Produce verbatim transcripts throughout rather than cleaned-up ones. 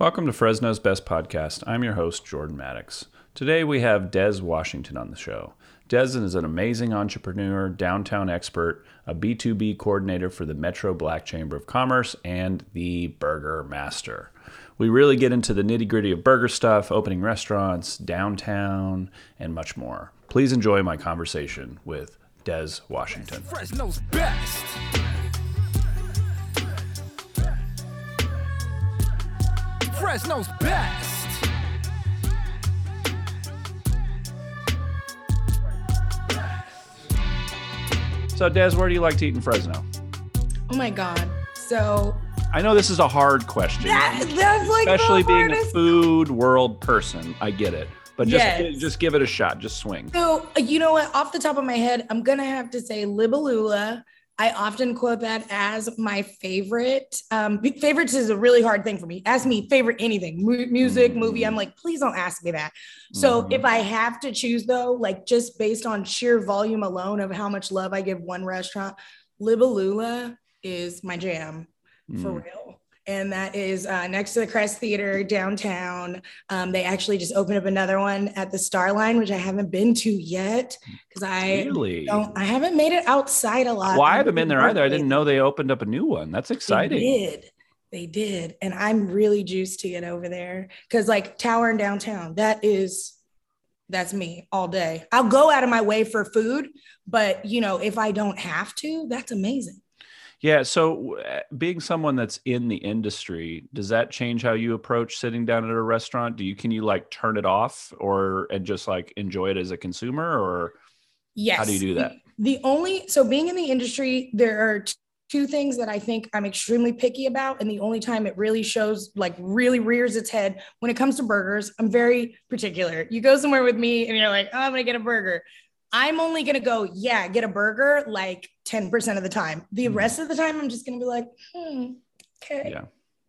Welcome to Fresno's Best Podcast. I'm your host, Jordan Maddox. Today we have Dez Washington on the show. Dez is an amazing entrepreneur, downtown expert, a B two B coordinator for the Metro Black Chamber of Commerce, and the Burger Master. We really get into the nitty-gritty of burger stuff, opening restaurants, downtown, and much more. Please enjoy my conversation with Dez Washington. Fresno's Best! Fresno's Best! So, Dez, where do you like to eat in Fresno? Oh, my God. So... I know this is a hard question. That, that's like especially the being a food world person. I get it. But just, yes. just give it a shot. Just swing. So, you know what? Off the top of my head, I'm going to have to say Libélula. I often quote that as my favorite. Um, favorites is a really hard thing for me. Ask me favorite anything, M- music, mm-hmm. movie. I'm like, please don't ask me that. So mm-hmm. if I have to choose, though, like just based on sheer volume alone of how much love I give one restaurant, Libélula is my jam. For real. And that is uh, next to the Crest Theater downtown. Um, they actually just opened up another one at the Starline, which I haven't been to yet because I really? don't, I haven't made it outside a lot. Well, I haven't been there either. I didn't know they opened up a new one. That's exciting. They did. They did. And I'm really juiced to get over there because like Tower and downtown, that is, that's me all day. I'll go out of my way for food, but you know, if I don't have to, that's amazing. Yeah. So being someone that's in the industry, does that change how you approach sitting down at a restaurant? Do you, can you like turn it off or, and just like enjoy it as a consumer or yes. how do you do that? The, the only, so being in the industry, there are t- two things that I think I'm extremely picky about. And the only time it really shows, like really rears its head when it comes to burgers, I'm very particular. You go somewhere with me and you're like, oh, I'm going to get a burger. I'm only going to go, yeah, get a burger like ten percent of the time. The mm. rest of the time, I'm just going to be like, hmm, okay. Yeah.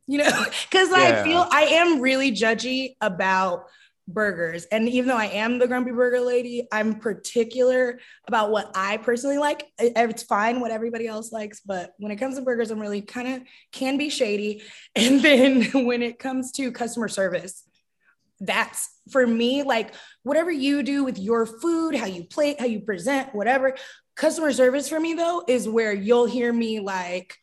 You know, because yeah. I feel I am really judgy about burgers. And even though I am the Grumpy Burger Lady, I'm particular about what I personally like. It's fine what everybody else likes. But when it comes to burgers, I'm really kind of can be shady. And then when it comes to customer service, that's for me, like whatever you do with your food, how you plate, how you present, whatever. Customer service for me though, is where you'll hear me like,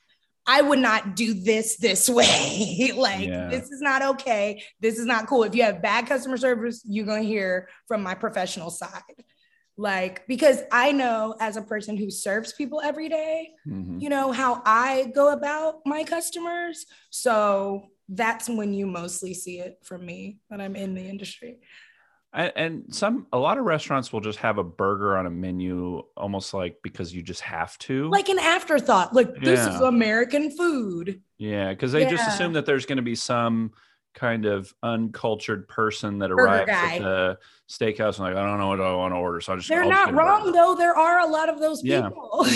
I would not do this this way. like yeah. This is not okay. This is not cool. If you have bad customer service, you're going to hear from my professional side. Like, because I know as a person who serves people every day, mm-hmm. you know, how I go about my customers. So that's when you mostly see it from me when I'm in the industry. And, and some, a lot of restaurants will just have a burger on a menu, almost like because you just have to. Like an afterthought, like yeah. this is American food. Yeah, because they yeah. just assume that there's going to be some kind of uncultured person that burger arrives guy. at the steakhouse and like, I don't know what I want to order. So I just- They're I'll not just wrong though. There are a lot of those yeah. people.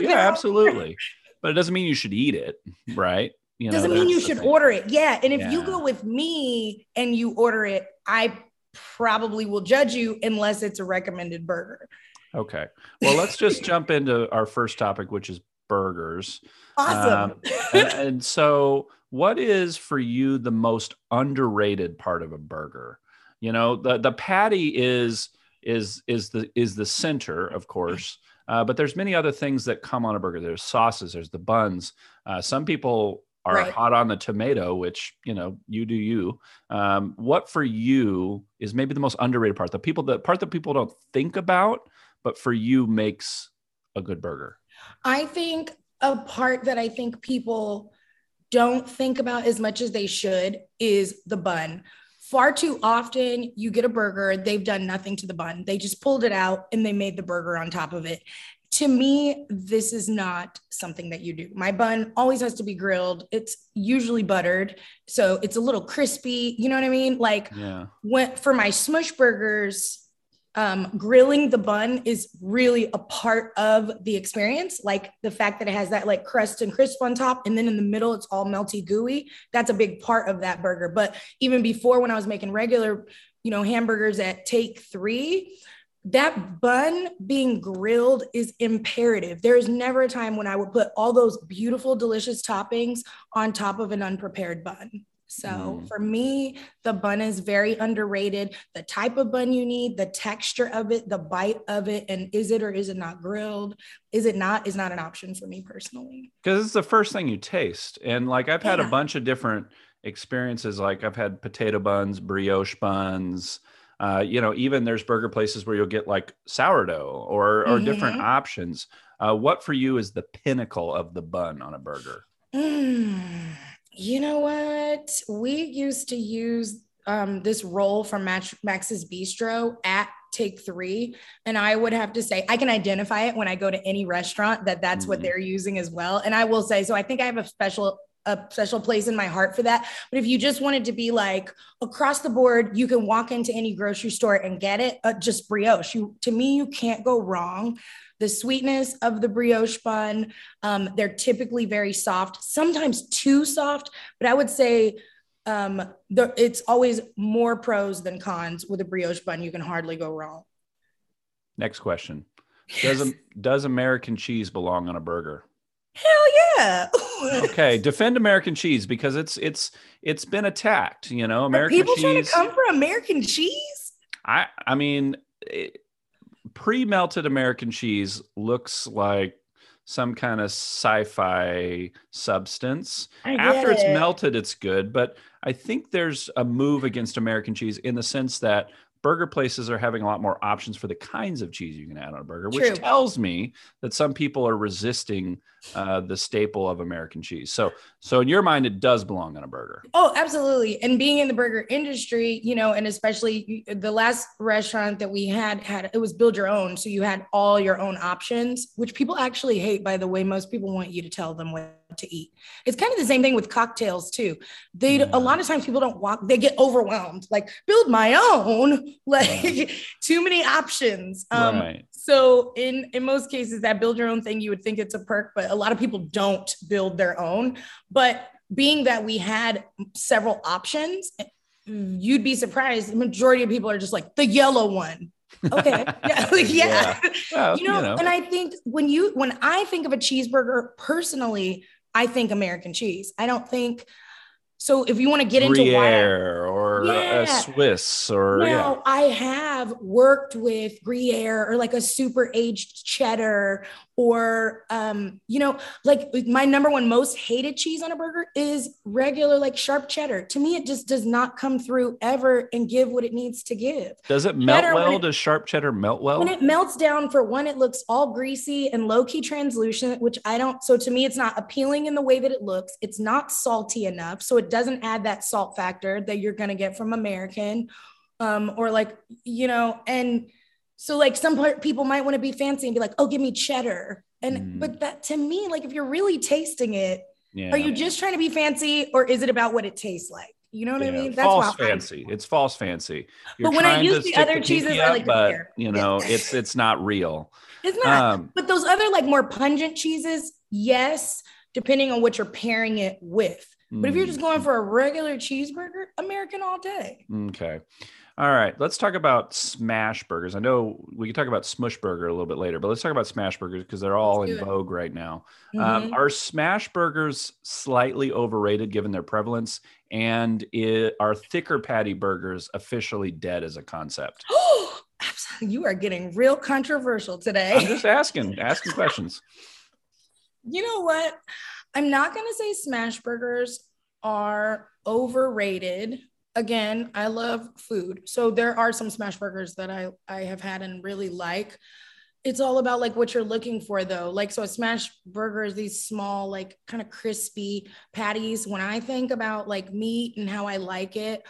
yeah, absolutely. But it doesn't mean you should eat it, right? You know, doesn't mean you should thing. order it. Yeah. And if yeah. you go with me and you order it, I probably will judge you unless it's a recommended burger. Okay. Well, let's just jump into our first topic, which is burgers. Awesome. Um, and, and so what is for you the most underrated part of a burger? You know, the, the patty is, is, is the, is the center, of course. Uh, but there's many other things that come on a burger. There's sauces, there's the buns. Uh, some people are right. hot on the tomato, which, you know, you do you. Um, what for you is maybe the most underrated part, the people, the part that people don't think about, but for you makes a good burger? I think a part that I think people don't think about as much as they should is the bun. Far too often you get a burger, they've done nothing to the bun. They just pulled it out and they made the burger on top of it. To me, this is not something that you do. My bun always has to be grilled. It's usually buttered. So it's a little crispy. You know what I mean? Like yeah. when, for my smush burgers, um, grilling the bun is really a part of the experience. Like the fact that it has that like crust and crisp on top. And then in the middle, it's all melty gooey. That's a big part of that burger. But even before when I was making regular, you know, hamburgers at Take Three, that bun being grilled is imperative. There is never a time when I would put all those beautiful, delicious toppings on top of an unprepared bun. So mm. for me, the bun is very underrated. The type of bun you need, the texture of it, the bite of it, and is it or is it not grilled? Is it not? Is not an option for me personally. Because it's the first thing you taste. And like I've had yeah. a bunch of different experiences. Like I've had potato buns, brioche buns. Uh, you know, even there's burger places where you'll get like sourdough or, or mm-hmm. different options. Uh, what for you is the pinnacle of the bun on a burger? Mm. You know what? We used to use um, this roll from Max, Max's Bistro at Take Three. And I would have to say, I can identify it when I go to any restaurant that that's mm-hmm. what they're using as well. And I will say, so I think I have a special a special place in my heart for that. But if you just wanted to be like across the board, you can walk into any grocery store and get it. Uh, just brioche. You, to me, you can't go wrong. The sweetness of the brioche bun. Um, they're typically very soft, sometimes too soft, but I would say um, the, it's always more pros than cons with a brioche bun. You can hardly go wrong. Next question. Does, yes. does American cheese belong on a burger? Hell yeah. Okay, defend American cheese because it's it's it's been attacked, you know. American Are people cheese, trying to come for American cheese? I I mean, it, pre-melted American cheese looks like some kind of sci-fi substance. After it's it. melted, it's good, but I think there's a move against American cheese in the sense that burger places are having a lot more options for the kinds of cheese you can add on a burger, True. which tells me that some people are resisting uh, the staple of American cheese. So, so in your mind, it does belong on a burger. Oh, absolutely. And being in the burger industry, you know, and especially the last restaurant that we had, had it was build your own. So you had all your own options, which people actually hate, by the way. Most people want you to tell them what to eat. It's kind of the same thing with cocktails too. They, yeah. a lot of times people don't walk, they get overwhelmed, like build my own, like right. too many options. Um, right. So in, in most cases that build your own thing, you would think it's a perk, but a lot of people don't build their own. But being that we had several options, you'd be surprised. The majority of people are just like the yellow one. Okay. Yeah. Like, yeah. yeah. Well, you know, you know, and I think when you, when I think of a cheeseburger personally, I think American cheese. I don't think so. If you want to get into Gruyere or yeah. a Swiss or now, yeah. I have worked with Gruyere or like a super aged cheddar or um, you know, like my number one most hated cheese on a burger is regular like sharp cheddar. To me, it just does not come through ever and give what it needs to give. Does it melt cheddar, well? It, does sharp cheddar melt well? When it melts down, for one, it looks all greasy and low key translucent, which I don't. So to me, it's not appealing in the way that it looks. It's not salty enough, so it doesn't add that salt factor that you're going to get from American um, or like, you know, and so like some people might want to be fancy and be like, oh, give me cheddar. And, mm. but that to me, like if you're really tasting it, yeah. are you just trying to be fancy or is it about what it tastes like? You know what yeah. I mean? That's false fancy. I'm... It's false fancy. You're but when I use the other cheeses, I like, but you know, it's, it's not real. It's not, um, but those other like more pungent cheeses. Yes. Depending on what you're pairing it with. But if you're just going for a regular cheeseburger, American all day. Okay. All right. Let's talk about smash burgers. I know we can talk about smush burger a little bit later, but let's talk about smash burgers because they're all in it. vogue right now. Mm-hmm. Um, are smash burgers slightly overrated given their prevalence? And it, are thicker patty burgers officially dead as a concept? You are getting real controversial today. I'm just asking, asking questions. You know what? I'm not going to say smash burgers are overrated. Again, I love food. So there are some smash burgers that I, I have had and really like. It's all about like what you're looking for though. Like, so a smash burger is these small, like kind of crispy patties. When I think about like meat and how I like it,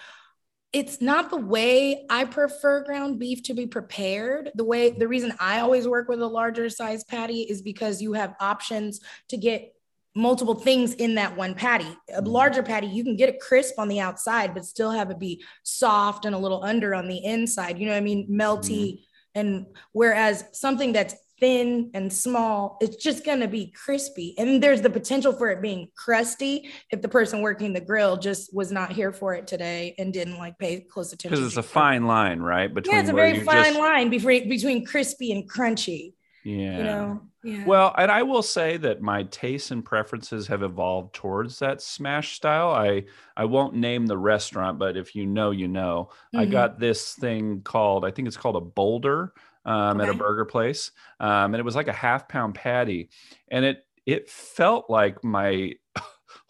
it's not the way I prefer ground beef to be prepared. The way, the reason I always work with a larger size patty is because you have options to get multiple things in that one patty. A larger patty, you can get it crisp on the outside, but still have it be soft and a little under on the inside. You know what I mean? Melty. Mm-hmm. And whereas something that's thin and small, it's just going to be crispy. And there's the potential for it being crusty if the person working the grill just was not here for it today and didn't like pay close attention. Because it's a fine line, right? Between yeah, it's a very fine just... line between, between crispy and crunchy. Yeah. You know? Yeah. Well, and I will say that my tastes and preferences have evolved towards that smash style. I, I won't name the restaurant, but if you know, you know. Mm-hmm. I got this thing called, I think it's called a boulder um, okay. at a burger place. Um, and it was like a half pound patty. And it, it felt like my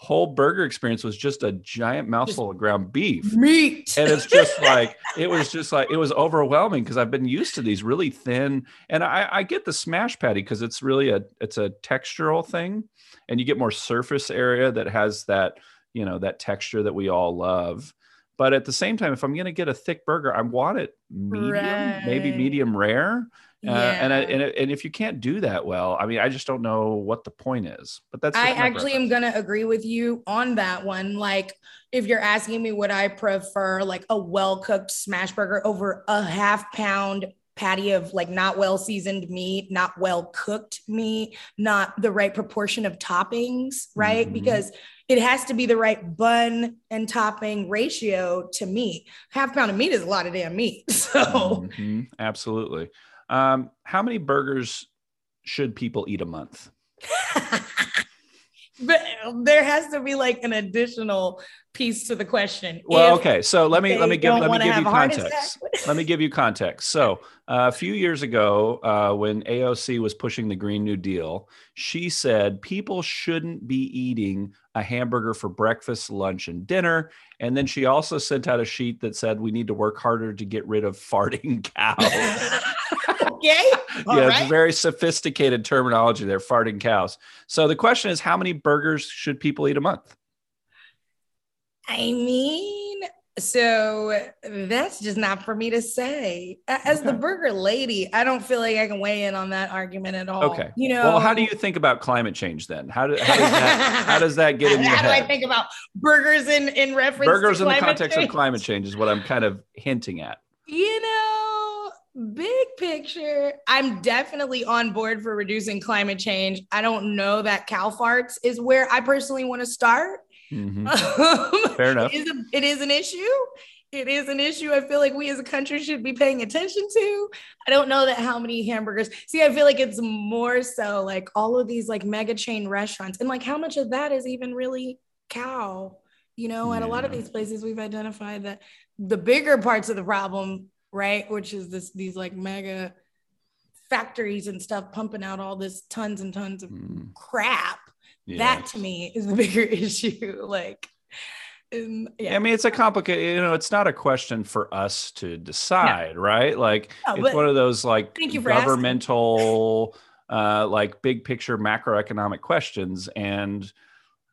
whole burger experience was just a giant mouthful of ground beef meat. And it's just like, it was just like, it was overwhelming because I've been used to these really thin, and I, I get the smash patty because it's really a, it's a textural thing and you get more surface area that has that, you know, that texture that we all love. But at the same time, if I'm going to get a thick burger, I want it medium, right. maybe medium rare. Uh, yeah. and, I, and and if you can't do that well, I mean, I just don't know what the point is. But that's I actually preference. am going to agree with you on that one. Like, if you're asking me, would I prefer like a well-cooked smash burger over a half pound patty of like not well-seasoned meat, not well-cooked meat, not the right proportion of toppings, right? Mm-hmm. Because it has to be the right bun and topping ratio to meat. Half pound of meat is a lot of damn meat. So mm-hmm. Absolutely. Um, how many burgers should people eat a month? But there has to be like an additional piece to the question. Well, okay. So let me, let me give, let me give you context. Let me give you context. So uh, a few years ago, uh, when A O C was pushing the Green New Deal, she said people shouldn't be eating a hamburger for breakfast, lunch, and dinner. And then she also sent out a sheet that said, we need to work harder to get rid of farting cows. Okay. All yeah, right. It's a very sophisticated terminology there, farting cows. So the question is, how many burgers should people eat a month? I mean, so that's just not for me to say. As okay. the burger lady, I don't feel like I can weigh in on that argument at all. Okay. You know, well, how do you think about climate change then? How, do, how, does, that, how does that get in your how head? How do I think about burgers in, in reference burgers to Burgers in the context change? of climate change is what I'm kind of hinting at. You know, big picture, I'm definitely on board for reducing climate change. I don't know that cow farts is where I personally want to start. Mm-hmm. Um, Fair enough. It is, a, it is an issue. It is an issue I feel like we as a country should be paying attention to. I don't know that how many hamburgers. See, I feel like it's more so like all of these like mega chain restaurants and like how much of that is even really cow, you know, at yeah. a lot of these places we've identified that the bigger parts of the problem, right, which is this these like mega factories and stuff pumping out all this tons and tons of mm. crap. Yes. That to me is the bigger issue. Like, um, yeah. I mean, it's a complicated. You know, it's not a question for us to decide, no. right? Like, no, it's one of those like governmental, uh, like big picture macroeconomic questions. And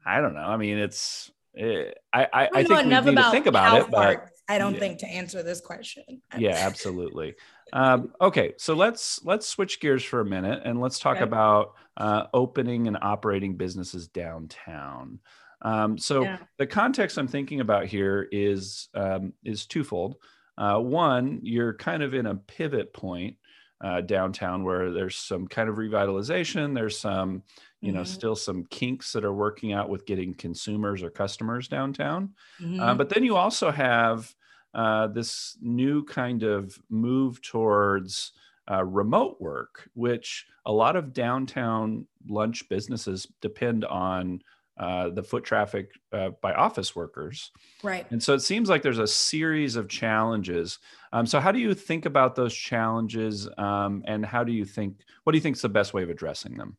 I don't know. I mean, it's it, I I, I think we need to think about it, farts. but. I don't yeah. think to answer this question. Yeah, absolutely. Um, okay, so let's let's switch gears for a minute and let's talk okay. about uh, opening and operating businesses downtown. Um, so yeah. the context I'm thinking about here is um, is twofold. Uh, one, you're kind of in a pivot point uh, downtown where there's some kind of revitalization. There's some, you know, mm-hmm. still some kinks that are working out with getting consumers or customers downtown. Mm-hmm. Uh, but then you also have uh, this new kind of move towards uh, remote work, which a lot of downtown lunch businesses depend on uh, the foot traffic uh, by office workers. Right. And so it seems like there's a series of challenges. Um, so how do you think about those challenges um, and how do you think, what do you think is the best way of addressing them?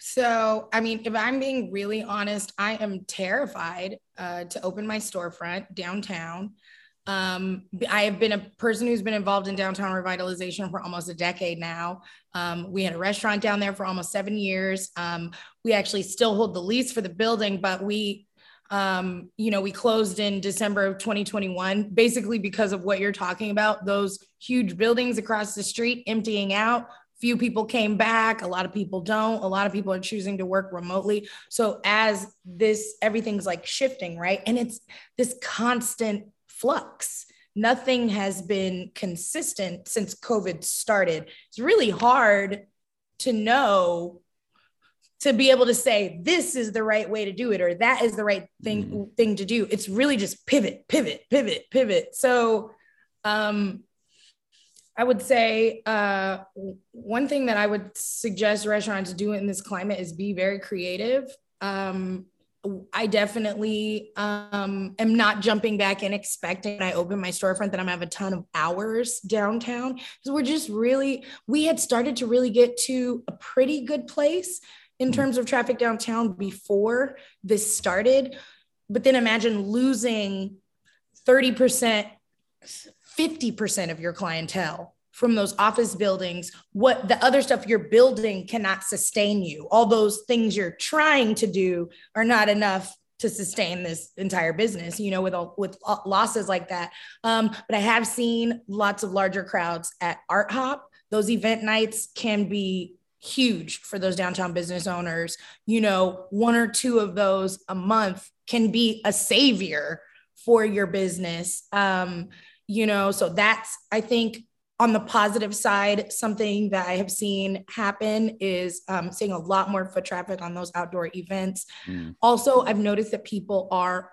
So, I mean, if I'm being really honest, I am terrified uh, to open my storefront downtown. Um, I have been a person who's been involved in downtown revitalization for almost a decade now. Um, we had a restaurant down there for almost seven years. Um, we actually still hold the lease for the building, but we, um, you know, we closed in December of twenty twenty-one, basically because of what you're talking about, those huge buildings across the street emptying out. Few people came back. A lot of people don't. A lot of people are choosing to work remotely. So as this, everything's like shifting, right? And it's this constant flux. Nothing has been consistent since COVID started. It's really hard to know, to be able to say, this is the right way to do it, or that is the right thing, mm-hmm. thing to do. It's really just pivot, pivot, pivot, pivot. So, um, I would say uh, one thing that I would suggest restaurants do in this climate is be very creative. Um, I definitely um, am not jumping back and expecting when I open my storefront that I'm gonna have a ton of hours downtown. Because we're just really, we had started to really get to a pretty good place in terms of traffic downtown before this started. But then imagine losing thirty percent, fifty percent of your clientele from those office buildings. What the other stuff you're building cannot sustain you. All those things you're trying to do are not enough to sustain this entire business, you know, with all, with losses like that. Um, but I have seen lots of larger crowds at Art Hop. Those event nights can be huge for those downtown business owners. You know, one or two of those a month can be a savior for your business. Um, you know, so that's, I think, on the positive side, something that I have seen happen is um, seeing a lot more foot traffic on those outdoor events. Mm. Also, I've noticed that people are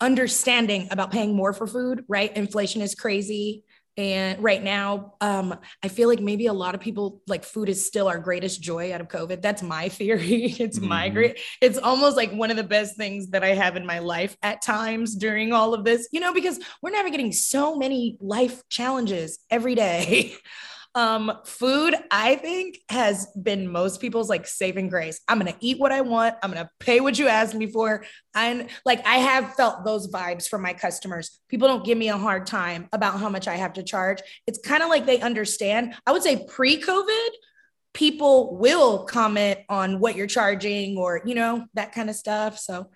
understanding about paying more for food, right? Inflation is crazy. And right now, um, I feel like maybe a lot of people, like, food is still our greatest joy out of COVID. That's my theory. It's mm-hmm. my great, it's almost like one of the best things that I have in my life at times during all of this, you know, because we're navigating so many life challenges every day. Um, food, I think, has been most people's, like, saving grace. I'm going to eat what I want. I'm going to pay what you asked me for. And, like, I have felt those vibes from my customers. People don't give me a hard time about how much I have to charge. It's kind of like they understand. I would say pre-COVID, people will comment on what you're charging or, you know, that kind of stuff. So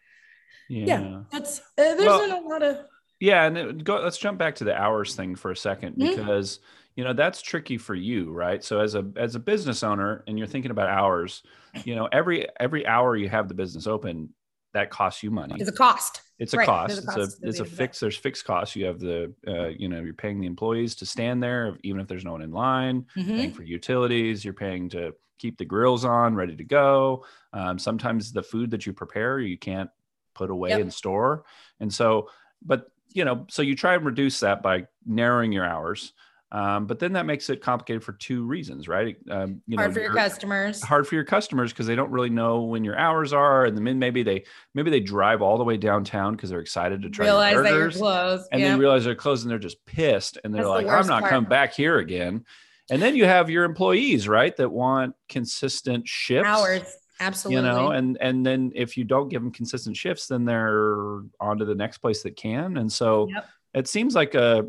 yeah, yeah that's, uh, there's well, been a lot of. Yeah. And it, go, let's jump back to the hours thing for a second, because mm-hmm. you know, that's tricky for you, right? So as a as a business owner, and you're thinking about hours, you know, every every hour you have the business open, that costs you money. It's a cost. It's a right. cost. A cost. It's a it's a fixed. There's fixed costs. You have the uh, you know, you're paying the employees to stand there, even if there's no one in line. Mm-hmm. Paying for utilities. You're paying to keep the grills on, ready to go. Um, sometimes the food that you prepare, you can't put away yep. in store, and so, but you know, so you try and reduce that by narrowing your hours. Um, but then that makes it complicated for two reasons, right? Um, you hard know, for your customers. Hard for your customers because they don't really know when your hours are, and then maybe they maybe they drive all the way downtown because they're excited to try realize burgers, that you're closed, and yeah. they realize they're closed, and they're just pissed, and they're That's like, the "I'm not part. coming back here again." And then you have your employees, right, that want consistent shifts, hours, absolutely. You know, and and then if you don't give them consistent shifts, then they're on to the next place that can, and so yep. it seems like a.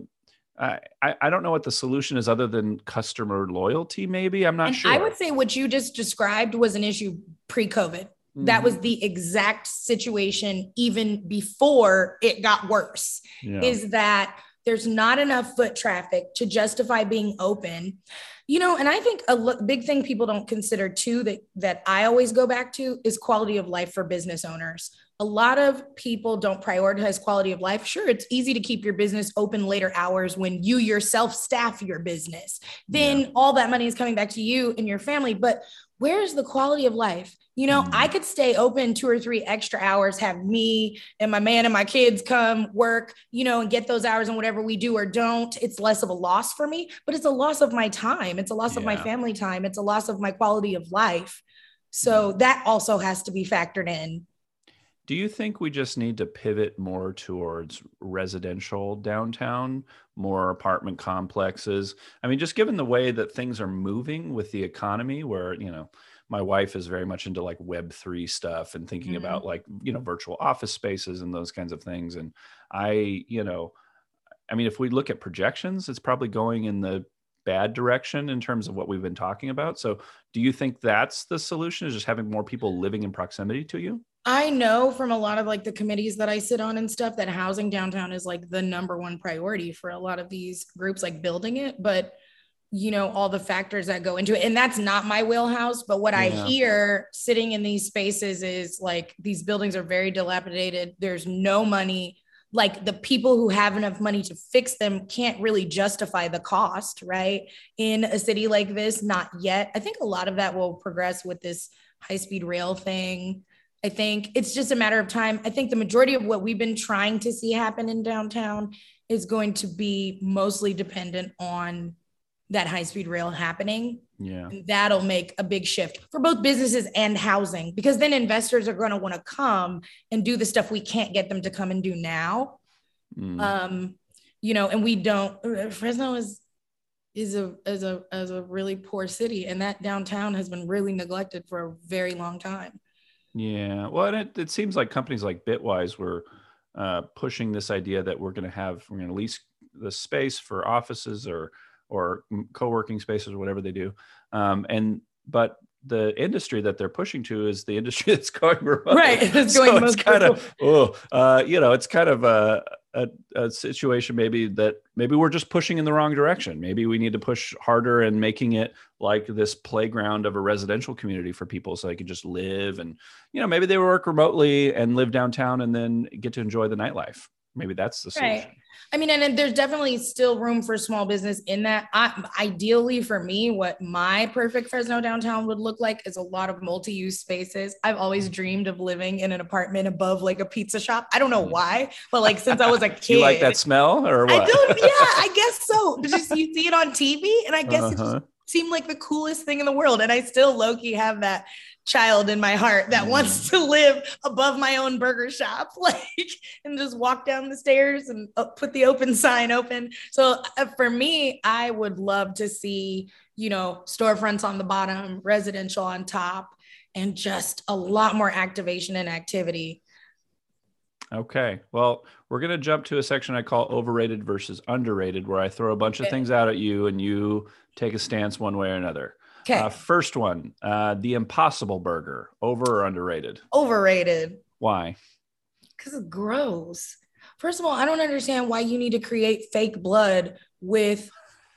I, I don't know what the solution is other than customer loyalty, maybe. I'm not and sure. I would say what you just described was an issue pre-COVID. Mm-hmm. That was the exact situation even before it got worse, yeah. is that there's not enough foot traffic to justify being open. You know, and I think a lo- big thing people don't consider too that, that I always go back to is quality of life for business owners. A lot of people don't prioritize quality of life. Sure, it's easy to keep your business open later hours when you yourself staff your business. Then yeah. all that money is coming back to you and your family. But where's the quality of life? You know, mm-hmm. I could stay open two or three extra hours, have me and my man and my kids come work, you know, and get those hours and whatever we do or don't. It's less of a loss for me, but it's a loss of my time. It's a loss yeah. of my family time. It's a loss of my quality of life. So that also has to be factored in. Do you think we just need to pivot more towards residential downtown, more apartment complexes? I mean, just given the way that things are moving with the economy where, you know, my wife is very much into like web three stuff and thinking mm-hmm. about like, you know, virtual office spaces and those kinds of things. And I, you know, I mean, if we look at projections, it's probably going in the bad direction in terms of what we've been talking about. So do you think that's the solution, is just having more people living in proximity to you? I know from a lot of like the committees that I sit on and stuff that housing downtown is like the number one priority for a lot of these groups, like building it, but you know, all the factors that go into it. And that's not my wheelhouse, but what yeah. I hear sitting in these spaces is like, these buildings are very dilapidated. There's no money. Like the people who have enough money to fix them can't really justify the cost, right? In a city like this, not yet. I think a lot of that will progress with this high-speed rail thing. I think it's just a matter of time. I think the majority of what we've been trying to see happen in downtown is going to be mostly dependent on that high-speed rail happening. Yeah, and that'll make a big shift for both businesses and housing, because then investors are going to want to come and do the stuff we can't get them to come and do now. Mm. Um, you know, and we don't, Fresno is, is a, is a, is a really poor city, and that downtown has been really neglected for a very long time. Yeah. Well, and it, it seems like companies like Bitwise were uh, pushing this idea that we're going to have, we're going to lease the space for offices or, or co-working spaces or whatever they do. Um, and, but the industry that they're pushing to is the industry that's going remote. Right. It's going so remote. It's kind of, oh, uh, you know, it's kind of a, a, a situation maybe that maybe we're just pushing in the wrong direction. Maybe we need to push harder and making it like this playground of a residential community for people so they can just live and, you know, maybe they work remotely and live downtown and then get to enjoy the nightlife. Maybe that's the solution. Right. I mean, and there's definitely still room for small business in that. I, ideally for me, what my perfect Fresno downtown would look like is a lot of multi-use spaces. I've always dreamed of living in an apartment above like a pizza shop. I don't know why, but like since I was a kid. You like that smell or what? I don't, yeah, I guess so. Just you see it on T V and I guess uh-huh. it just seemed like the coolest thing in the world. And I still low-key have that child in my heart that wants to live above my own burger shop, like, and just walk down the stairs and put the open sign open. So for me, I would love to see, you know, storefronts on the bottom, residential on top, and just a lot more activation and activity. Okay. Well, we're going to jump to a section I call overrated versus underrated, where I throw a bunch okay. of things out at you and you take a stance one way or another. Okay. Uh, first one, uh, the Impossible Burger, over or underrated? Overrated. Why? Because it's gross. First of all, I don't understand why you need to create fake blood with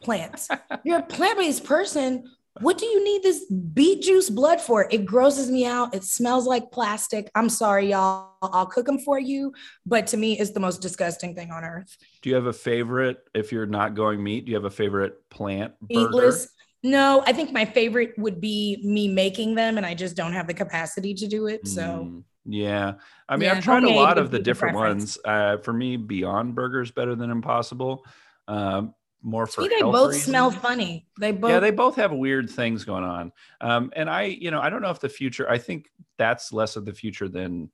plants. You're a plant-based person. What do you need this beet juice blood for? It grosses me out. It smells like plastic. I'm sorry, y'all. I'll cook them for you. But to me, it's the most disgusting thing on earth. Do you have a favorite, if you're not going meat, do you have a favorite plant burger? Meatless. No, I think my favorite would be me making them, and I just don't have the capacity to do it. So, mm, yeah, I mean, yeah, I've tried a lot of the different preference. ones. Uh, for me, Beyond Burger is better than Impossible. Um, more for See, they both reasons. smell funny. They both, yeah, they both have weird things going on. Um, and I, you know, I don't know if the future. I think that's less of the future than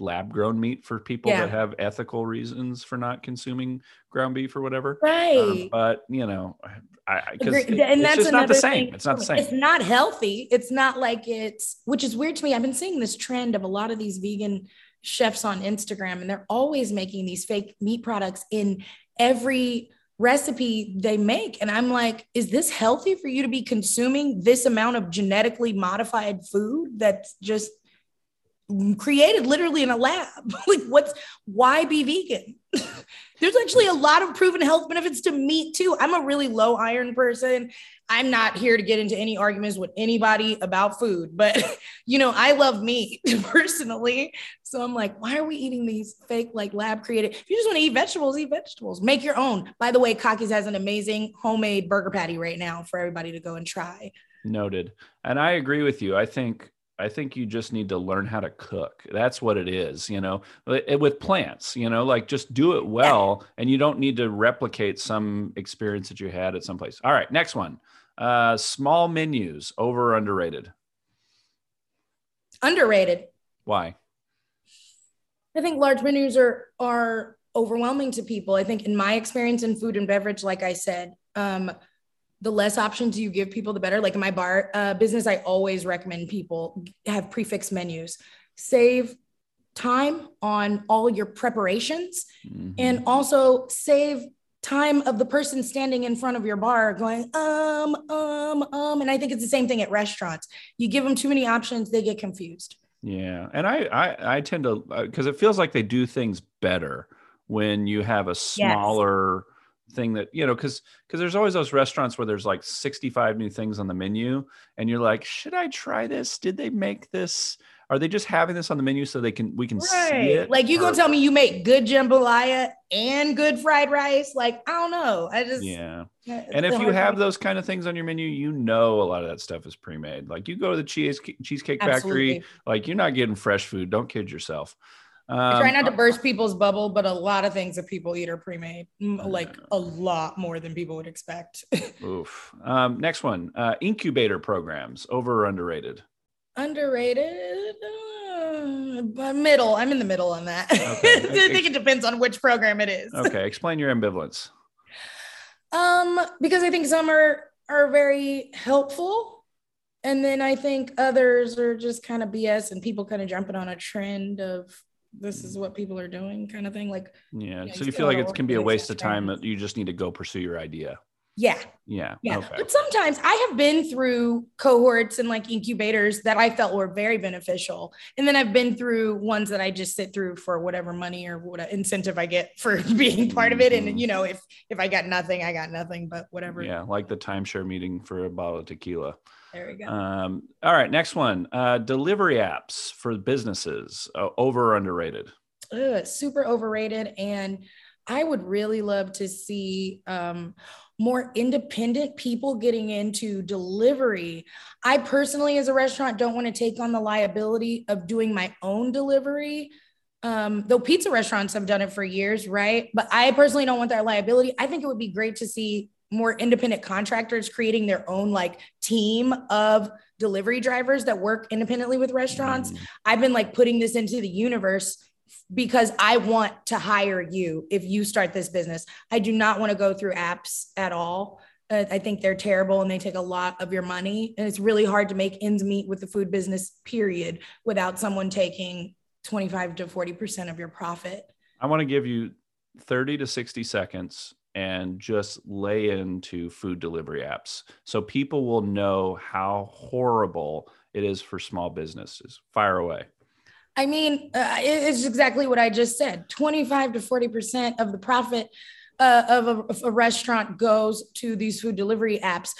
lab-grown meat for people yeah. that have ethical reasons for not consuming ground beef or whatever. Right. Um, but you know, I because it, it's just not the same. Thing. It's not the same. It's not healthy. It's not like it's, which is weird to me. I've been seeing this trend of a lot of these vegan chefs on Instagram, and they're always making these fake meat products in every recipe they make. And I'm like, is this healthy for you to be consuming this amount of genetically modified food that's just created literally in a lab? Like, what's, why be vegan? There's actually a lot of proven health benefits to meat too. I'm a really low iron person. I'm not here to get into any arguments with anybody about food, but you know, I love meat personally. So I'm like, why are we eating these fake, like lab created? If you just want to eat vegetables, eat vegetables, make your own. By the way, Cocky's has an amazing homemade burger patty right now for everybody to go and try. Noted. And I agree with you. I think I think you just need to learn how to cook. That's what it is, you know, with plants, you know, like just do it well, and you don't need to replicate some experience that you had at someplace. All right, next one. Uh, small menus, over or underrated? Underrated. Why? I think large menus are, are overwhelming to people. I think in my experience in food and beverage, like I said, um, the less options you give people, the better. Like in my bar uh, business, I always recommend people have prefix menus. Save time on all your preparations, mm-hmm. and also save time of the person standing in front of your bar going, um, um, um. And I think it's the same thing at restaurants. You give them too many options, they get confused. Yeah. And I, I, I tend to, because it feels like they do things better when you have a smaller yes. thing that, you know, because because there's always those restaurants where there's like sixty-five new things on the menu and you're like, should I try this? Did they make this? Are they just having this on the menu so they can we can right. see it? Like, you gonna tell me you make good jambalaya and good fried rice? Like, I don't know. I just yeah and if you have those kind of things on your menu, you know, a lot of that stuff is pre-made. Like, you go to the cheese cheesecake Absolutely. factory, like, you're not getting fresh food. Don't kid yourself. Um, I try not to burst people's bubble, but a lot of things that people eat are pre-made, like a lot more than people would expect. Oof. Um, next one, uh, incubator programs, over or underrated? Underrated, uh, middle. I'm in the middle on that. Okay. I think it depends on which program it is. Okay, explain your ambivalence. Um, because I think some are are very helpful, and then I think others are just kind of B S, and people kind of jumping on a trend of, this is what people are doing kind of thing. Like, yeah. You know, so you feel like it can be a waste of time, that you just need to go pursue your idea. Yeah. Yeah. Yeah. Okay. But sometimes I have been through cohorts and like incubators that I felt were very beneficial. And then I've been through ones that I just sit through for whatever money or what incentive I get for being part of it. And you know, if, if I got nothing, I got nothing, but whatever. Yeah. Like the timeshare meeting for a bottle of tequila. There we go. Um, all right. Next one. Uh, delivery apps for businesses, uh, over or underrated? Ugh, super overrated. And I would really love to see um, more independent people getting into delivery. I personally, as a restaurant, don't want to take on the liability of doing my own delivery. Um, though pizza restaurants have done it for years, right? But I personally don't want that liability. I think it would be great to see more independent contractors creating their own like team of delivery drivers that work independently with restaurants. Mm. I've been like putting this into the universe because I want to hire you if you start this business. I do not want to go through apps at all. Uh, I think they're terrible and they take a lot of your money, and it's really hard to make ends meet with the food business period without someone taking twenty-five to forty percent of your profit. I want to give you thirty to sixty seconds and just lay into food delivery apps so people will know how horrible it is for small businesses. Fire away. I mean, uh, it's exactly what I just said. twenty-five to forty percent of the profit uh, of, a, of a restaurant goes to these food delivery apps.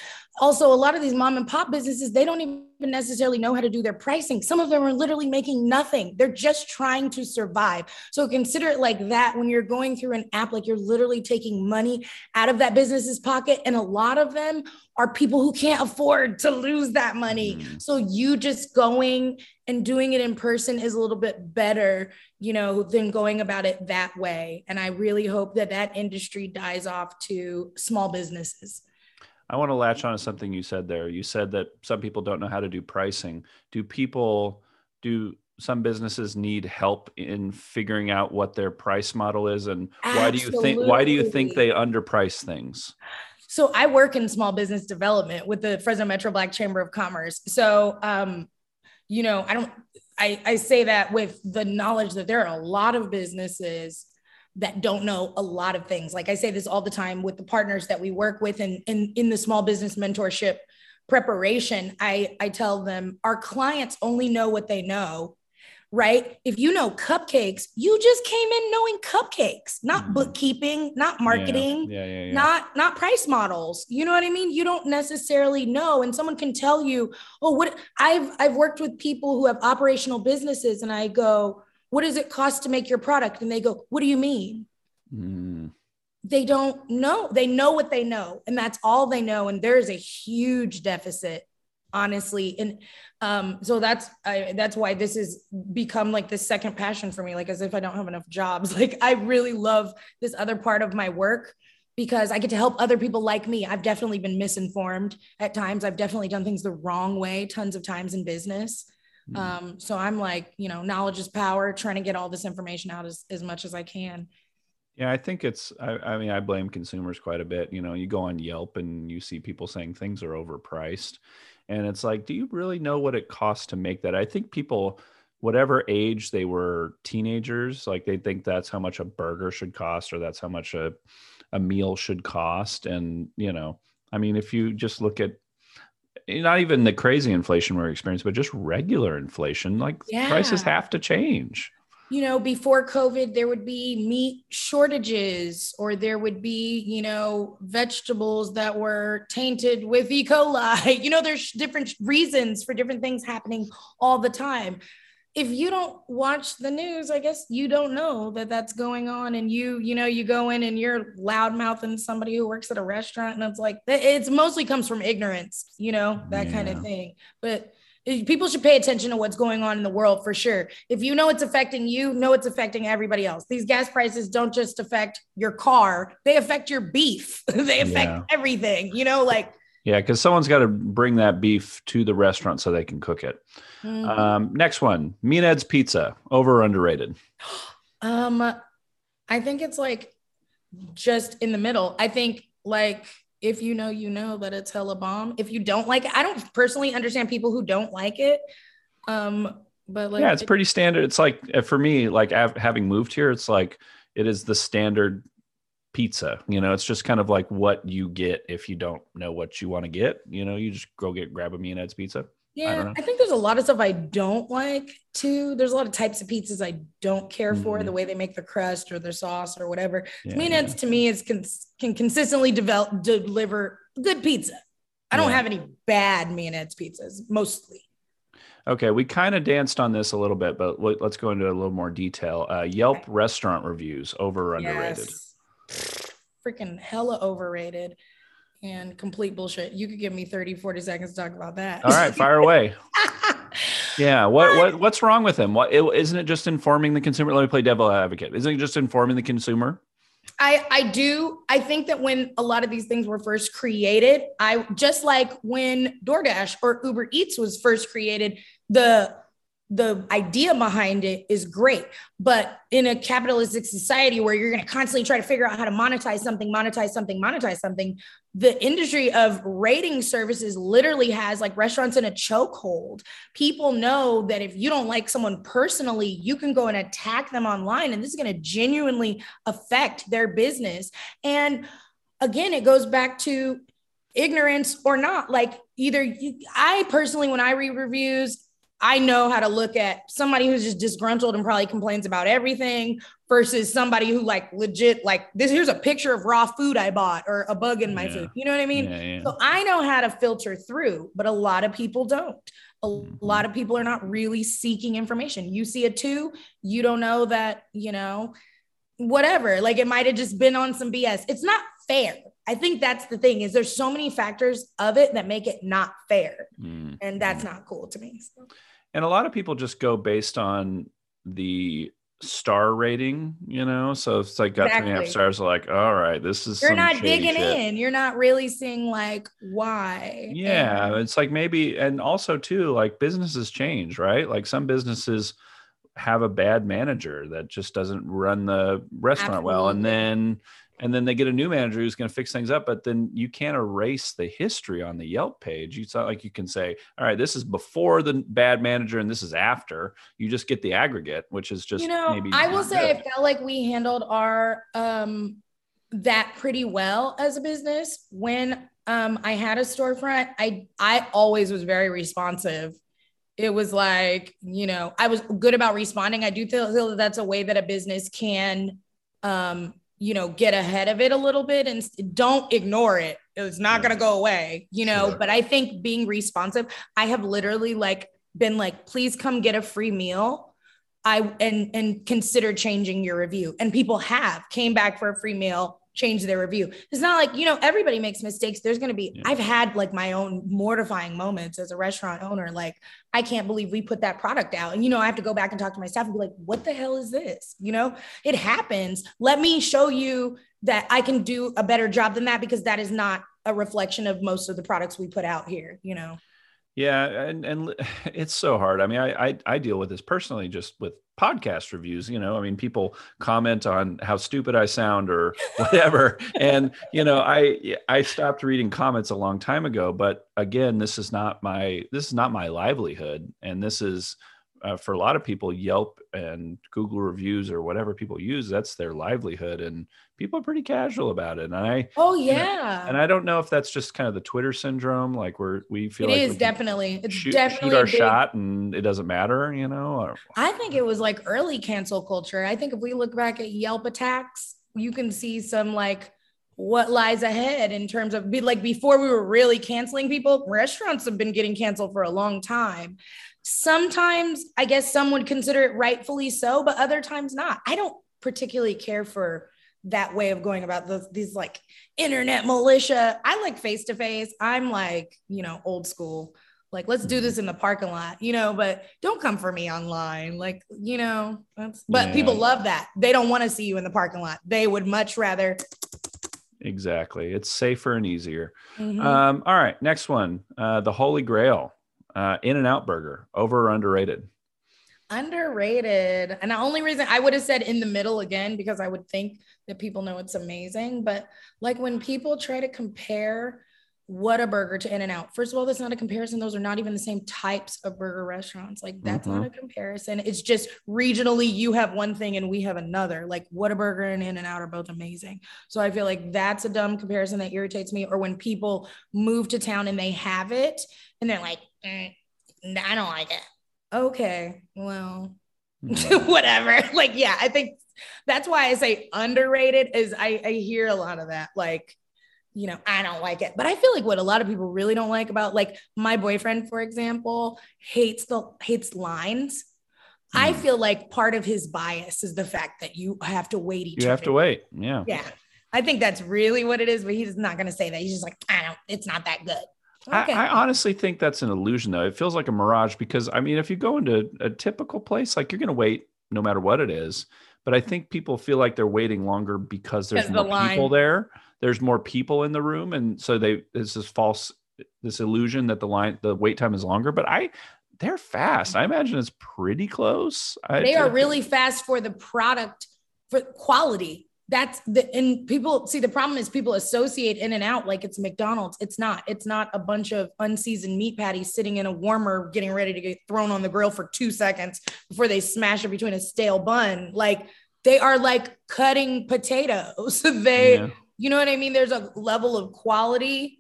Also, a lot of these mom and pop businesses, they don't even necessarily know how to do their pricing. Some of them are literally making nothing. They're just trying to survive. So consider it like that when you're going through an app, like you're literally taking money out of that business's pocket. And a lot of them are people who can't afford to lose that money. Mm. So you just going and doing it in person is a little bit better, you know, than going about it that way. And I really hope that that industry dies off to small businesses. I want to latch on to something you said there. You said that some people don't know how to do pricing. Do people, do some businesses need help in figuring out what their price model is? And why do you think, why do you think they underprice things? So I work in small business development with the Fresno Metro Black Chamber of Commerce. So, um, you know, I don't, I, I say that with the knowledge that there are a lot of businesses that don't know a lot of things. Like I say this all the time with the partners that we work with and in, in, in the small business mentorship preparation, I, I tell them our clients only know what they know, right? If you know cupcakes, you just came in knowing cupcakes, not mm-hmm. bookkeeping, not marketing, yeah. Yeah, yeah, yeah. not not price models. You know what I mean? You don't necessarily know. And someone can tell you, oh, what I've I've worked with people who have operational businesses, and I go, what does it cost to make your product? And they go, what do you mean? Mm. They don't know. They know what they know, and that's all they know. And there's a huge deficit, honestly. And um, so that's, I, that's why this has become like the second passion for me, like as if I don't have enough jobs. Like I really love this other part of my work because I get to help other people like me. I've definitely been misinformed at times. I've definitely done things the wrong way tons of times in business. Um, so I'm like, you know, knowledge is power, trying to get all this information out as, as much as I can. Yeah, I think it's, I, I mean, I blame consumers quite a bit. You know, you go on Yelp and you see people saying things are overpriced. And it's like, do you really know what it costs to make that? I think people, whatever age they were teenagers, like they think that's how much a burger should cost, or that's how much a, a meal should cost. And, you know, I mean, if you just look at not even the crazy inflation we're experiencing, but just regular inflation, like yeah. prices have to change. You know, before COVID, there would be meat shortages, or there would be, you know, vegetables that were tainted with E. coli. You know, there's different reasons for different things happening all the time. If you don't watch the news, I guess you don't know that that's going on. And you, you know, you go in and you're loudmouthing somebody who works at a restaurant, and it's like, it's mostly comes from ignorance, you know, that yeah. kind of thing. But people should pay attention to what's going on in the world for sure. If you know it's affecting you, know it's affecting everybody else. These gas prices don't just affect your car. They affect your beef. They affect yeah. everything, you know, like. Yeah, because someone's got to bring that beef to the restaurant so they can cook it. Mm. Um, next one, Me and Ed's Pizza, over or underrated? Um, I think it's like just in the middle. I think like, if you know, you know that it's hella bomb. If you don't like it, I don't personally understand people who don't like it. Um, but like, yeah, it's pretty standard. It's like, for me, like having moved here, it's like, it is the standard pizza. You know, it's just kind of like what you get if you don't know what you want to get. You know, you just go get, grab a Me and Ed's Pizza. Yeah, I don't know. I think there's a lot of stuff I don't like too. There's a lot of types of pizzas I don't care for, mm-hmm. the way they make the crust or their sauce or whatever. Yeah, Me and Ed's yeah. to me is can, can consistently develop deliver good pizza. I yeah. don't have any bad Me and Ed's pizzas mostly. Okay, we kind of danced on this a little bit, but let's go into a little more detail. Uh, Yelp okay. restaurant reviews, over or underrated? Yes. Freaking hella overrated. And complete bullshit. You could give me thirty, forty seconds to talk about that. All right, fire away. yeah. What, what, what's wrong with them? What, it, isn't it just informing the consumer? Let me play devil advocate. Isn't it just informing the consumer? I, I do. I think that when a lot of these things were first created, I just like when DoorDash or Uber Eats was first created, the the idea behind it is great, but in a capitalistic society where you're going to constantly try to figure out how to monetize something, monetize something, monetize something, the industry of rating services literally has like restaurants in a chokehold. People know that if you don't like someone personally, you can go and attack them online, and this is going to genuinely affect their business. And again, it goes back to ignorance or not. Like either you, I personally, when I read reviews, I know how to look at somebody who's just disgruntled and probably complains about everything versus somebody who like legit, like this, here's a picture of raw food I bought or a bug in my yeah. food. You know what I mean? Yeah, yeah. So I know how to filter through, but a lot of people don't. A mm-hmm. lot of people are not really seeking information. You see a two, you don't know that, you know, whatever, like it might've just been on some B S. It's not fair. I think that's the thing, is there's so many factors of it that make it not fair. Mm. And that's not cool to me. So. And a lot of people just go based on the star rating, you know? So it's like got exactly. three and a half stars, are like, all right, this is You're not digging shit. in. You're not really seeing like why. Yeah, and it's like maybe, and also too, like businesses change, right? Like some businesses have a bad manager that just doesn't run the restaurant Absolutely. well. And then... And then they get a new manager who's going to fix things up, but then you can't erase the history on the Yelp page. It's not like you can say, all right, this is before the bad manager and this is after. You just get the aggregate, which is just, you know, maybe I will say good. I felt like we handled our, um, that pretty well as a business. When, um, I had a storefront, I, I always was very responsive. It was like, you know, I was good about responding. I do feel, feel that that's a way that a business can, um, you know, get ahead of it a little bit and don't ignore it. It's not going to go away, you know, sure. but I think being responsive, I have literally like been like, please come get a free meal. I, and, and consider changing your review. And people have came back for a free meal, changed their review. It's not like, you know, everybody makes mistakes. There's going to be, yeah. I've had like my own mortifying moments as a restaurant owner. Like, I can't believe we put that product out. And, you know, I have to go back and talk to my staff and be like, what the hell is this? You know, it happens. Let me show you that I can do a better job than that, because that is not a reflection of most of the products we put out here, you know? Yeah. And, and it's so hard. I mean, I, I, I deal with this personally, just with podcast reviews, you know, I mean, people comment on how stupid I sound or whatever. And, you know, I, I stopped reading comments a long time ago, but again, this is not my, this is not my livelihood. And this is uh, for a lot of people, Yelp and Google reviews or whatever people use, that's their livelihood. And people are pretty casual about it. And I, Oh yeah. You know, and I don't know if that's just kind of the Twitter syndrome. Like we're, we feel it like is definitely, it's shoot, definitely shoot our big shot and it doesn't matter, you know? Or, I think it was like early cancel culture. I think if we look back at Yelp attacks, you can see some like what lies ahead in terms of be like, before we were really canceling people, restaurants have been getting canceled for a long time. Sometimes I guess some would consider it rightfully so, but other times not. I don't particularly care for that way of going about those, these like internet militia. I like face-to-face. I'm like, you know, old school. Like, let's do this in the parking lot, you know, but don't come for me online. Like, you know, that's, but yeah. people love that. They don't want to see you in the parking lot. They would much rather. Exactly. It's safer and easier. Mm-hmm. Um, all right. Next one. Uh, the Holy Grail, uh, In-N-Out Burger, over or underrated? Underrated. And the only reason I would have said in the middle again, because I would think that people know it's amazing, but like when people try to compare Whataburger to In-N-Out. First of all, that's not a comparison. Those are not even the same types of burger restaurants. Like that's mm-hmm. not a comparison. It's just regionally, you have one thing and we have another. Like Whataburger and In-N-Out are both amazing. So I feel like that's a dumb comparison that irritates me. Or when people move to town and they have it and they're like, mm, I don't like it. Okay, well, whatever. Like, yeah, I think that's why I say underrated is I, I hear a lot of that. Like, you know, I don't like it, but I feel like what a lot of people really don't like about, like my boyfriend, for example, hates the hates lines. Mm. I feel like part of his bias is the fact that you have to wait. Each you have day. to wait. Yeah. Yeah. I think that's really what it is, but he's not going to say that. He's just like, I don't, it's not that good. Okay. I, I honestly think that's an illusion though. It feels like a mirage because I mean, if you go into a typical place, like you're going to wait no matter what it is, but I think people feel like they're waiting longer because there's more the people there. There's more people in the room. And so they, there's this false, this illusion that the line, the wait time is longer, but I, they're fast. I imagine it's pretty close. They I, are really fast for the product, for quality. That's the, and people see the problem is people associate In-N-Out like it's McDonald's. It's not, it's not a bunch of unseasoned meat patties sitting in a warmer, getting ready to get thrown on the grill for two seconds before they smash it between a stale bun. Like they are like cutting potatoes. They, yeah. You know what I mean? There's a level of quality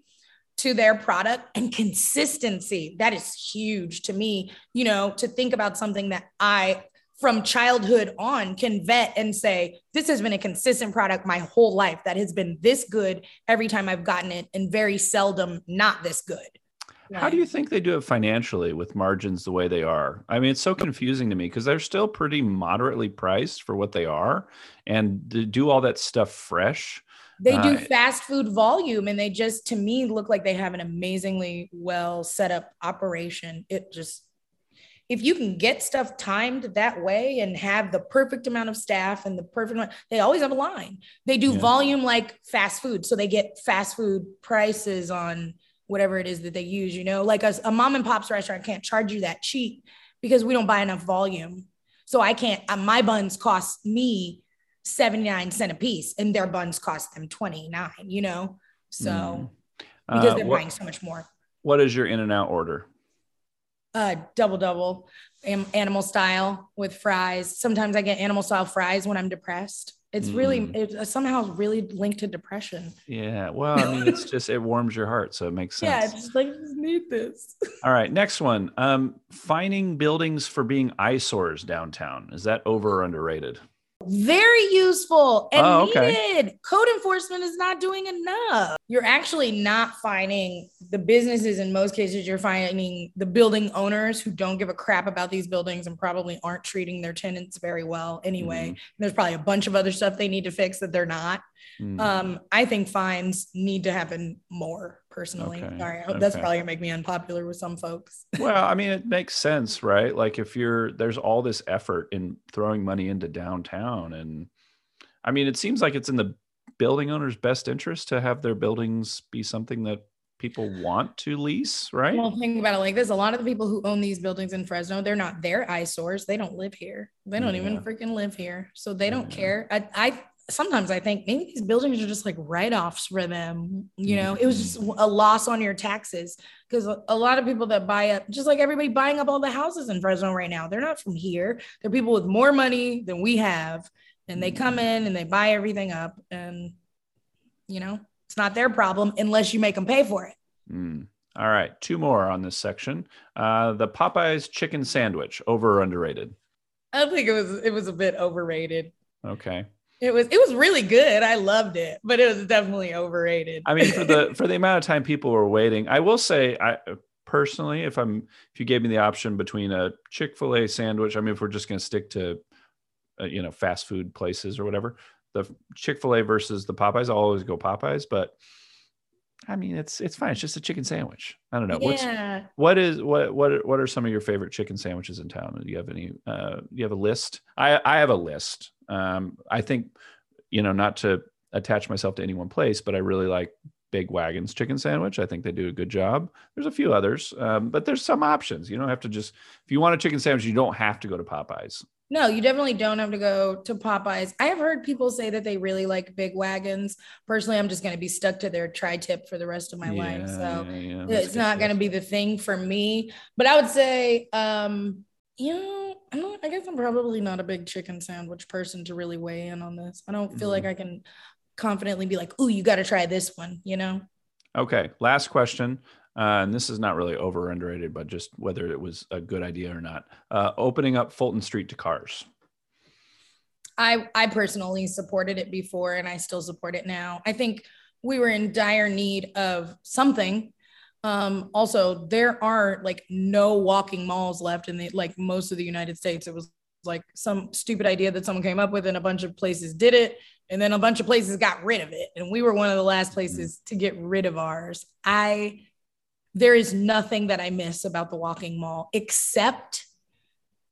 to their product and consistency. That is huge to me, you know, to think about something that I, from childhood on, can vet and say, this has been a consistent product my whole life that has been this good every time I've gotten it and very seldom not this good. Right? How do you think they do it financially with margins the way they are? I mean, it's so confusing to me because they're still pretty moderately priced for what they are and to do all that stuff fresh. They do uh, fast food volume and they just, to me, look like they have an amazingly well set up operation. It just, if you can get stuff timed that way and have the perfect amount of staff and the perfect amount, they always have a line. They do yeah. volume like fast food. So they get fast food prices on whatever it is that they use, you know, like a, a mom and pop's restaurant can't charge you that cheap because we don't buy enough volume. So I can't, uh, my buns cost me seventy-nine cents a piece and their buns cost them twenty-nine, you know, so mm. uh, because they're what, buying so much more. What is your In-N-Out order? Uh, double, double am, animal style with fries. Sometimes I get animal style fries when I'm depressed. It's mm. really, it's somehow really linked to depression. Yeah. Well, I mean, it's just, it warms your heart. So it makes sense. Yeah. It's just like, I just need this. All right. Next one. Um, finding buildings for being eyesores downtown. Is that over or underrated? Very useful and oh, okay. needed. Code enforcement is not doing enough. You're actually not finding the businesses. In most cases, you're finding the building owners who don't give a crap about these buildings and probably aren't treating their tenants very well anyway. Mm. There's probably a bunch of other stuff they need to fix that they're not. Mm. Um, I think fines need to happen more personally. Okay. Sorry, that's okay. probably gonna make me unpopular with some folks. Well, I mean, it makes sense, right? Like if you're, there's all this effort in throwing money into downtown. And I mean, it seems like it's in the building owner's best interest to have their buildings be something that people want to lease, right? Well, think about it like this. A lot of the people who own these buildings in Fresno, they're not their eyesores. They don't live here. They don't yeah. even freaking live here. So they don't yeah. care. I, I Sometimes I think maybe these buildings are just like write-offs for them. You know, it was just a loss on your taxes because a lot of people that buy up, just like everybody buying up all the houses in Fresno right now, they're not from here. They're people with more money than we have. And they come in and they buy everything up and, you know, it's not their problem unless you make them pay for it. Mm. All right. Two more on this section. Uh, the Popeye's chicken sandwich, over or underrated? I think it was, it was a bit overrated. Okay. It was, it was really good. I loved it, but it was definitely overrated. I mean, for the, for the amount of time people were waiting, I will say I personally, if I'm, if you gave me the option between a Chick-fil-A sandwich, I mean, if we're just going to stick to, uh, you know, fast food places or whatever, the Chick-fil-A versus the Popeyes, I'll always go Popeyes, but I mean, it's it's fine. It's just a chicken sandwich. I don't know. Yeah. What's what is what what what are some of your favorite chicken sandwiches in town? Do you have any? Uh, do you have a list? I I have a list. Um, I think, you know, not to attach myself to any one place, but I really like Big Wagon's chicken sandwich. I think they do a good job. There's a few others, um, but there's some options. You don't have to just if you want a chicken sandwich, you don't have to go to Popeyes. No, you definitely don't have to go to Popeyes. I have heard people say that they really like Big Wagons. Personally, I'm just going to be stuck to their tri-tip for the rest of my yeah, life. So yeah, yeah. it's not going to be the thing for me. But I would say, um, you know, I'm not, I guess I'm probably not a big chicken sandwich person to really weigh in on this. I don't feel mm-hmm. like I can confidently be like, ooh, you got to try this one, you know? Okay, last question. Uh, and this is not really over or underrated, but just whether it was a good idea or not. Uh, opening up Fulton Street to cars. I I personally supported it before, and I still support it now. I think we were in dire need of something. Um, also, there are like no walking malls left in the like most of the United States. It was like some stupid idea that someone came up with, and a bunch of places did it. And then a bunch of places got rid of it. And we were one of the last places to get rid of ours. I... There is nothing that I miss about the walking mall, except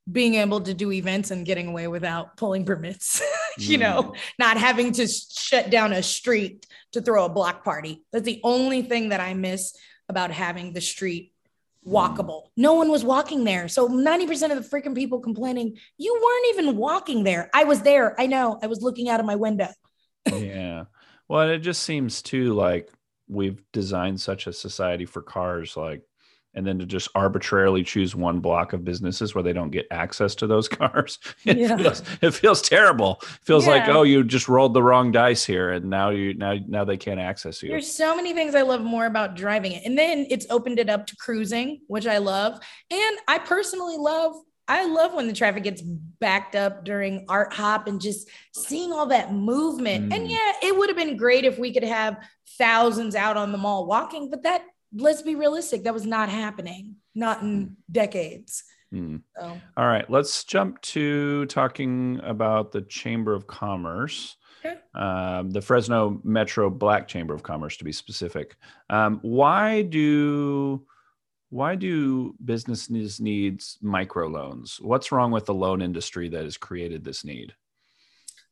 being able to do events and getting away without pulling permits, you mm. know, not having to shut down a street to throw a block party. That's the only thing that I miss about having the street walkable. No one was walking there. So ninety percent of the freaking people complaining, you weren't even walking there. I was there. I know. I was looking out of my window. Yeah. Well, it just seems too like, we've designed such a society for cars, like, and then to just arbitrarily choose one block of businesses where they don't get access to those cars. It, yeah. feels, it feels terrible. It feels yeah. like, oh, you just rolled the wrong dice here. And now you, now, now they can't access you. There's so many things I love more about driving it. And then it's opened it up to cruising, which I love. And I personally love, I love when the traffic gets backed up during Art Hop and just seeing all that movement. Mm. And yeah, it would have been great if we could have thousands out on the mall walking, but that, let's be realistic, that was not happening, not in mm. decades. Mm. So. All right, let's jump to talking about the Chamber of Commerce, okay. um, the Fresno Metro Black Chamber of Commerce, to be specific. Um, why do... Why do businesses need microloans? What's wrong with the loan industry that has created this need?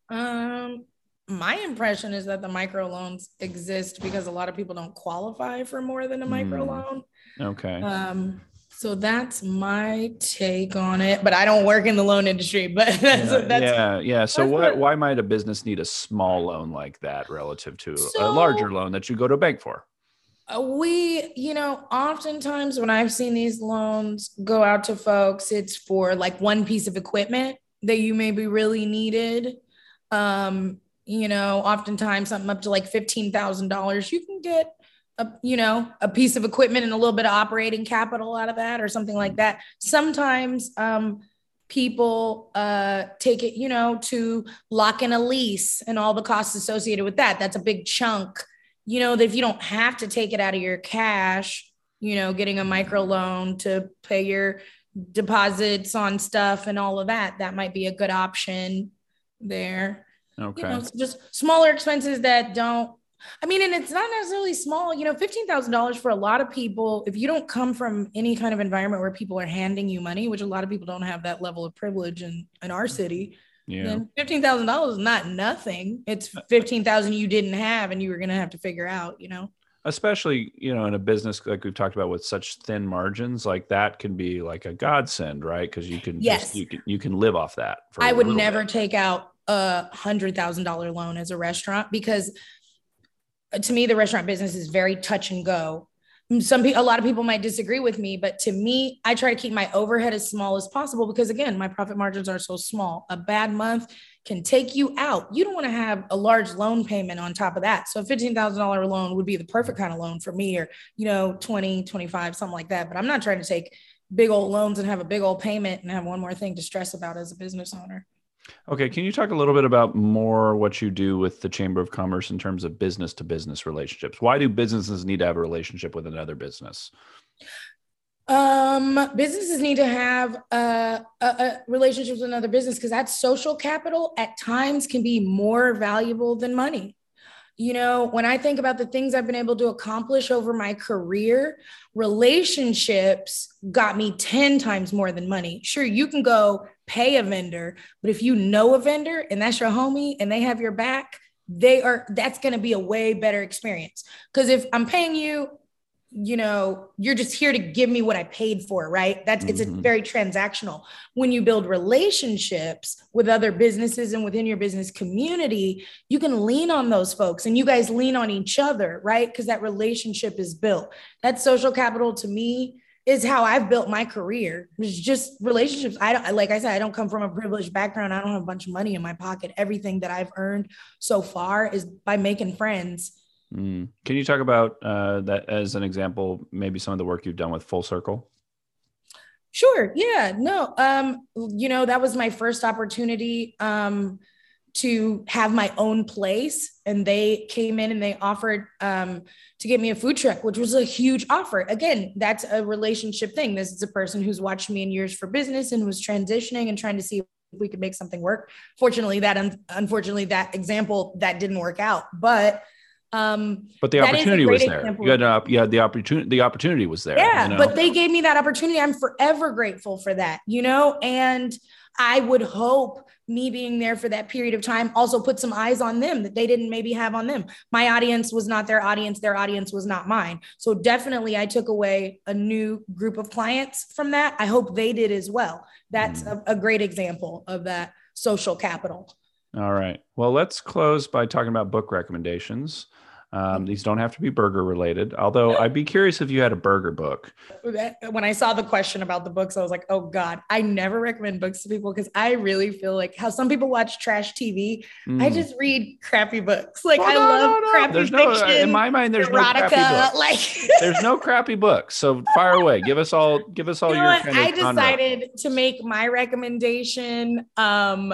Um, my impression is that the microloans exist because a lot of people don't qualify for more than a microloan. Mm. Okay. Um, so that's my take on it, but I don't work in the loan industry, but that's, yeah, that's yeah, yeah. So that's what, what, why might a business need a small loan like that relative to so, a larger loan that you go to a bank for? We, you know, oftentimes when I've seen these loans go out to folks, it's for like one piece of equipment that you maybe really needed. Um, you know, oftentimes something up to like fifteen thousand dollars, you can get, a, you know, a piece of equipment and a little bit of operating capital out of that or something like that. Sometimes um, people uh, take it, you know, to lock in a lease and all the costs associated with that. That's a big chunk. You know, that if you don't have to take it out of your cash, you know, getting a microloan to pay your deposits on stuff and all of that, that might be a good option there. Okay. You know, it's just smaller expenses that don't, I mean, and it's not necessarily small, you know, fifteen thousand dollars for a lot of people, if you don't come from any kind of environment where people are handing you money, which a lot of people don't have that level of privilege in, in our city. Yeah, fifteen thousand dollars is not nothing. It's fifteen thousand dollars you didn't have and you were going to have to figure out, you know, especially, you know, in a business like we've talked about with such thin margins, like that can be like a godsend, right? Because you can, yes. just, you can, you can live off that. For I would never bit. take out a one hundred thousand dollars loan as a restaurant because to me, the restaurant business is very touch and go. Some people, a lot of people might disagree with me, but to me, I try to keep my overhead as small as possible because again, my profit margins are so small. A bad month can take you out. You don't want to have a large loan payment on top of that. So a fifteen thousand dollars loan would be the perfect kind of loan for me or, you know, twenty, twenty-five, something like that. But I'm not trying to take big old loans and have a big old payment and have one more thing to stress about as a business owner. Okay. Can you talk a little bit about more what you do with the Chamber of Commerce in terms of business to business relationships? Why do businesses need to have a relationship with another business? Um, businesses need to have uh, a, a relationship with another business because that social capital at times can be more valuable than money. You know, when I think about the things I've been able to accomplish over my career, relationships got me ten times more than money. Sure, you can go pay a vendor, but if you know a vendor and that's your homie and they have your back, they are, that's going to be a way better experience. Because if I'm paying you, you know, you're just here to give me what I paid for, right? That's, mm-hmm. it's a very transactional. When you build relationships with other businesses and within your business community, you can lean on those folks and you guys lean on each other, right? Because that relationship is built. That social capital to me is how I've built my career. It's just relationships. I don't, like I said, I don't come from a privileged background. I don't have a bunch of money in my pocket. Everything that I've earned so far is by making friends. Mm. Can you talk about uh, that as an example, maybe some of the work you've done with Full Circle? Sure. Yeah, no. Um, you know, that was my first opportunity um, to have my own place. And they came in and they offered um, to get me a food truck, which was a huge offer. Again, that's a relationship thing. This is a person who's watched me in Years for Business and was transitioning and trying to see if we could make something work. Fortunately, that, un- unfortunately, that example, that didn't work out, but Um, but the opportunity was there. You had, uh, you had the opportunity, the opportunity was there. Yeah, you know? But they gave me that opportunity. I'm forever grateful for that, you know, and I would hope me being there for that period of time also put some eyes on them that they didn't maybe have on them. My audience was not their audience. Their audience was not mine. So definitely I took away a new group of clients from that. I hope they did as well. That's mm. a, a great example of that social capital. All right. Well, let's close by talking about book recommendations. Um, these don't have to be burger related, although I'd be curious if you had a burger book. When I saw the question about the books, I was like, oh God, I never recommend books to people because I really feel like how some people watch trash T V. Mm. I just read crappy books. Like oh, I no, love no, no. crappy there's fiction. No, in my mind, there's erotica, no crappy books. Like there's no crappy books. So fire away. Give us all, give us all you your know kind I of decided genre. to make my recommendation. Um,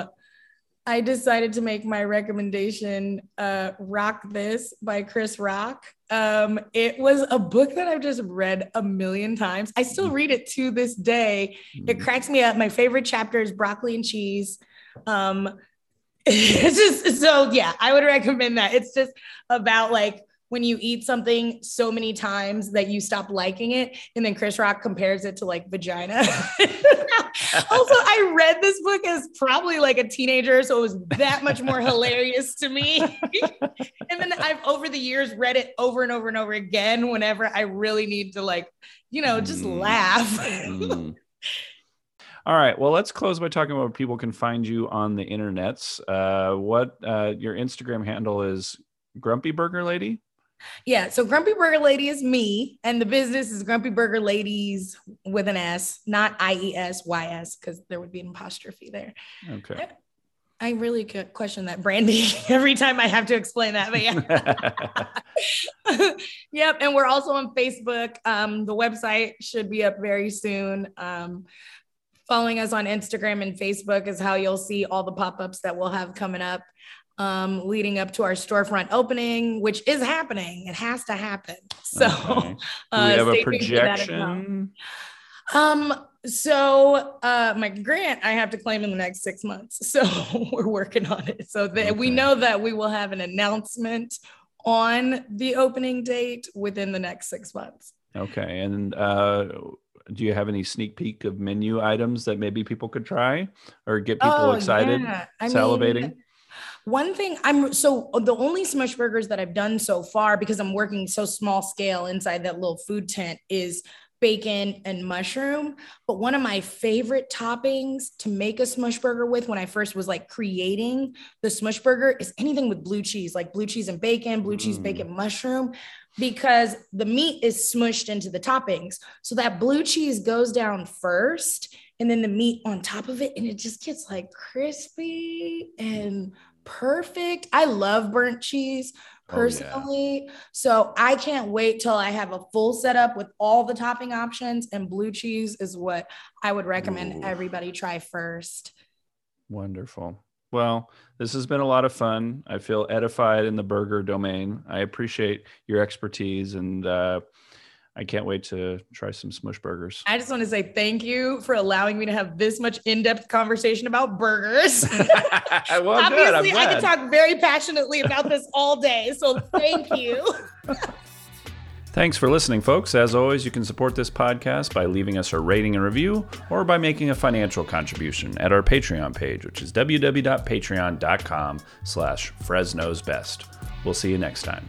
I decided to make my recommendation, uh, Rock This by Chris Rock. Um, it was a book that I've just read a million times. I still read it to this day. It cracks me up. My favorite chapter is broccoli and cheese. Um, it's just, so yeah, I would recommend that. It's just about like, when you eat something so many times that you stop liking it. And then Chris Rock compares it to like vagina. Also, I read this book as probably like a teenager. So it was that much more hilarious to me. And then I've over the years read it over and over and over again, whenever I really need to like, you know, just mm. laugh. mm. All right. Well, let's close by talking about where people can find you on the internets. Uh, what uh, your Instagram handle is Grumpy Burger Lady. Yeah. So Grumpy Burger Lady is me and the business is Grumpy Burger Ladies with an S, not I E S Y S, because there would be an apostrophe there. Okay. I, I really could question that branding every time I have to explain that, but yeah. Yep. And we're also on Facebook. Um, the website should be up very soon. Um, following us on Instagram and Facebook is how you'll see all the pop-ups that we'll have coming up. Um, leading up to our storefront opening, which is happening. It has to happen. So okay. uh, we have a projection. Um, so uh, my grant, I have to claim in the next six months. So we're working on it. So that okay. we know that we will have an announcement on the opening date within the next six months. Okay. And uh, do you have any sneak peek of menu items that maybe people could try or get people oh, excited, yeah. salivating? Mean, One thing I'm so the only smush burgers that I've done so far, because I'm working so small scale inside that little food tent, is bacon and mushroom. But one of my favorite toppings to make a smush burger with when I first was like creating the smush burger is anything with blue cheese, like blue cheese and bacon, blue cheese, mm. bacon, mushroom, because the meat is smushed into the toppings. So that blue cheese goes down first and then the meat on top of it. And it just gets like crispy and perfect. I love burnt cheese personally. Oh, yeah. So I can't wait till I have a full setup with all the topping options, and blue cheese is what I would recommend Ooh. everybody try first. Wonderful. Well, this has been a lot of fun. I feel edified in the burger domain. I appreciate your expertise and, uh, I can't wait to try some smush burgers. I just want to say thank you for allowing me to have this much in-depth conversation about burgers. Well, I'm Obviously, I can talk very passionately about this all day, so thank you. Thanks for listening, folks. As always, you can support this podcast by leaving us a rating and review or by making a financial contribution at our Patreon page, which is w w w dot patreon dot com slash Fresno's Best. We'll see you next time.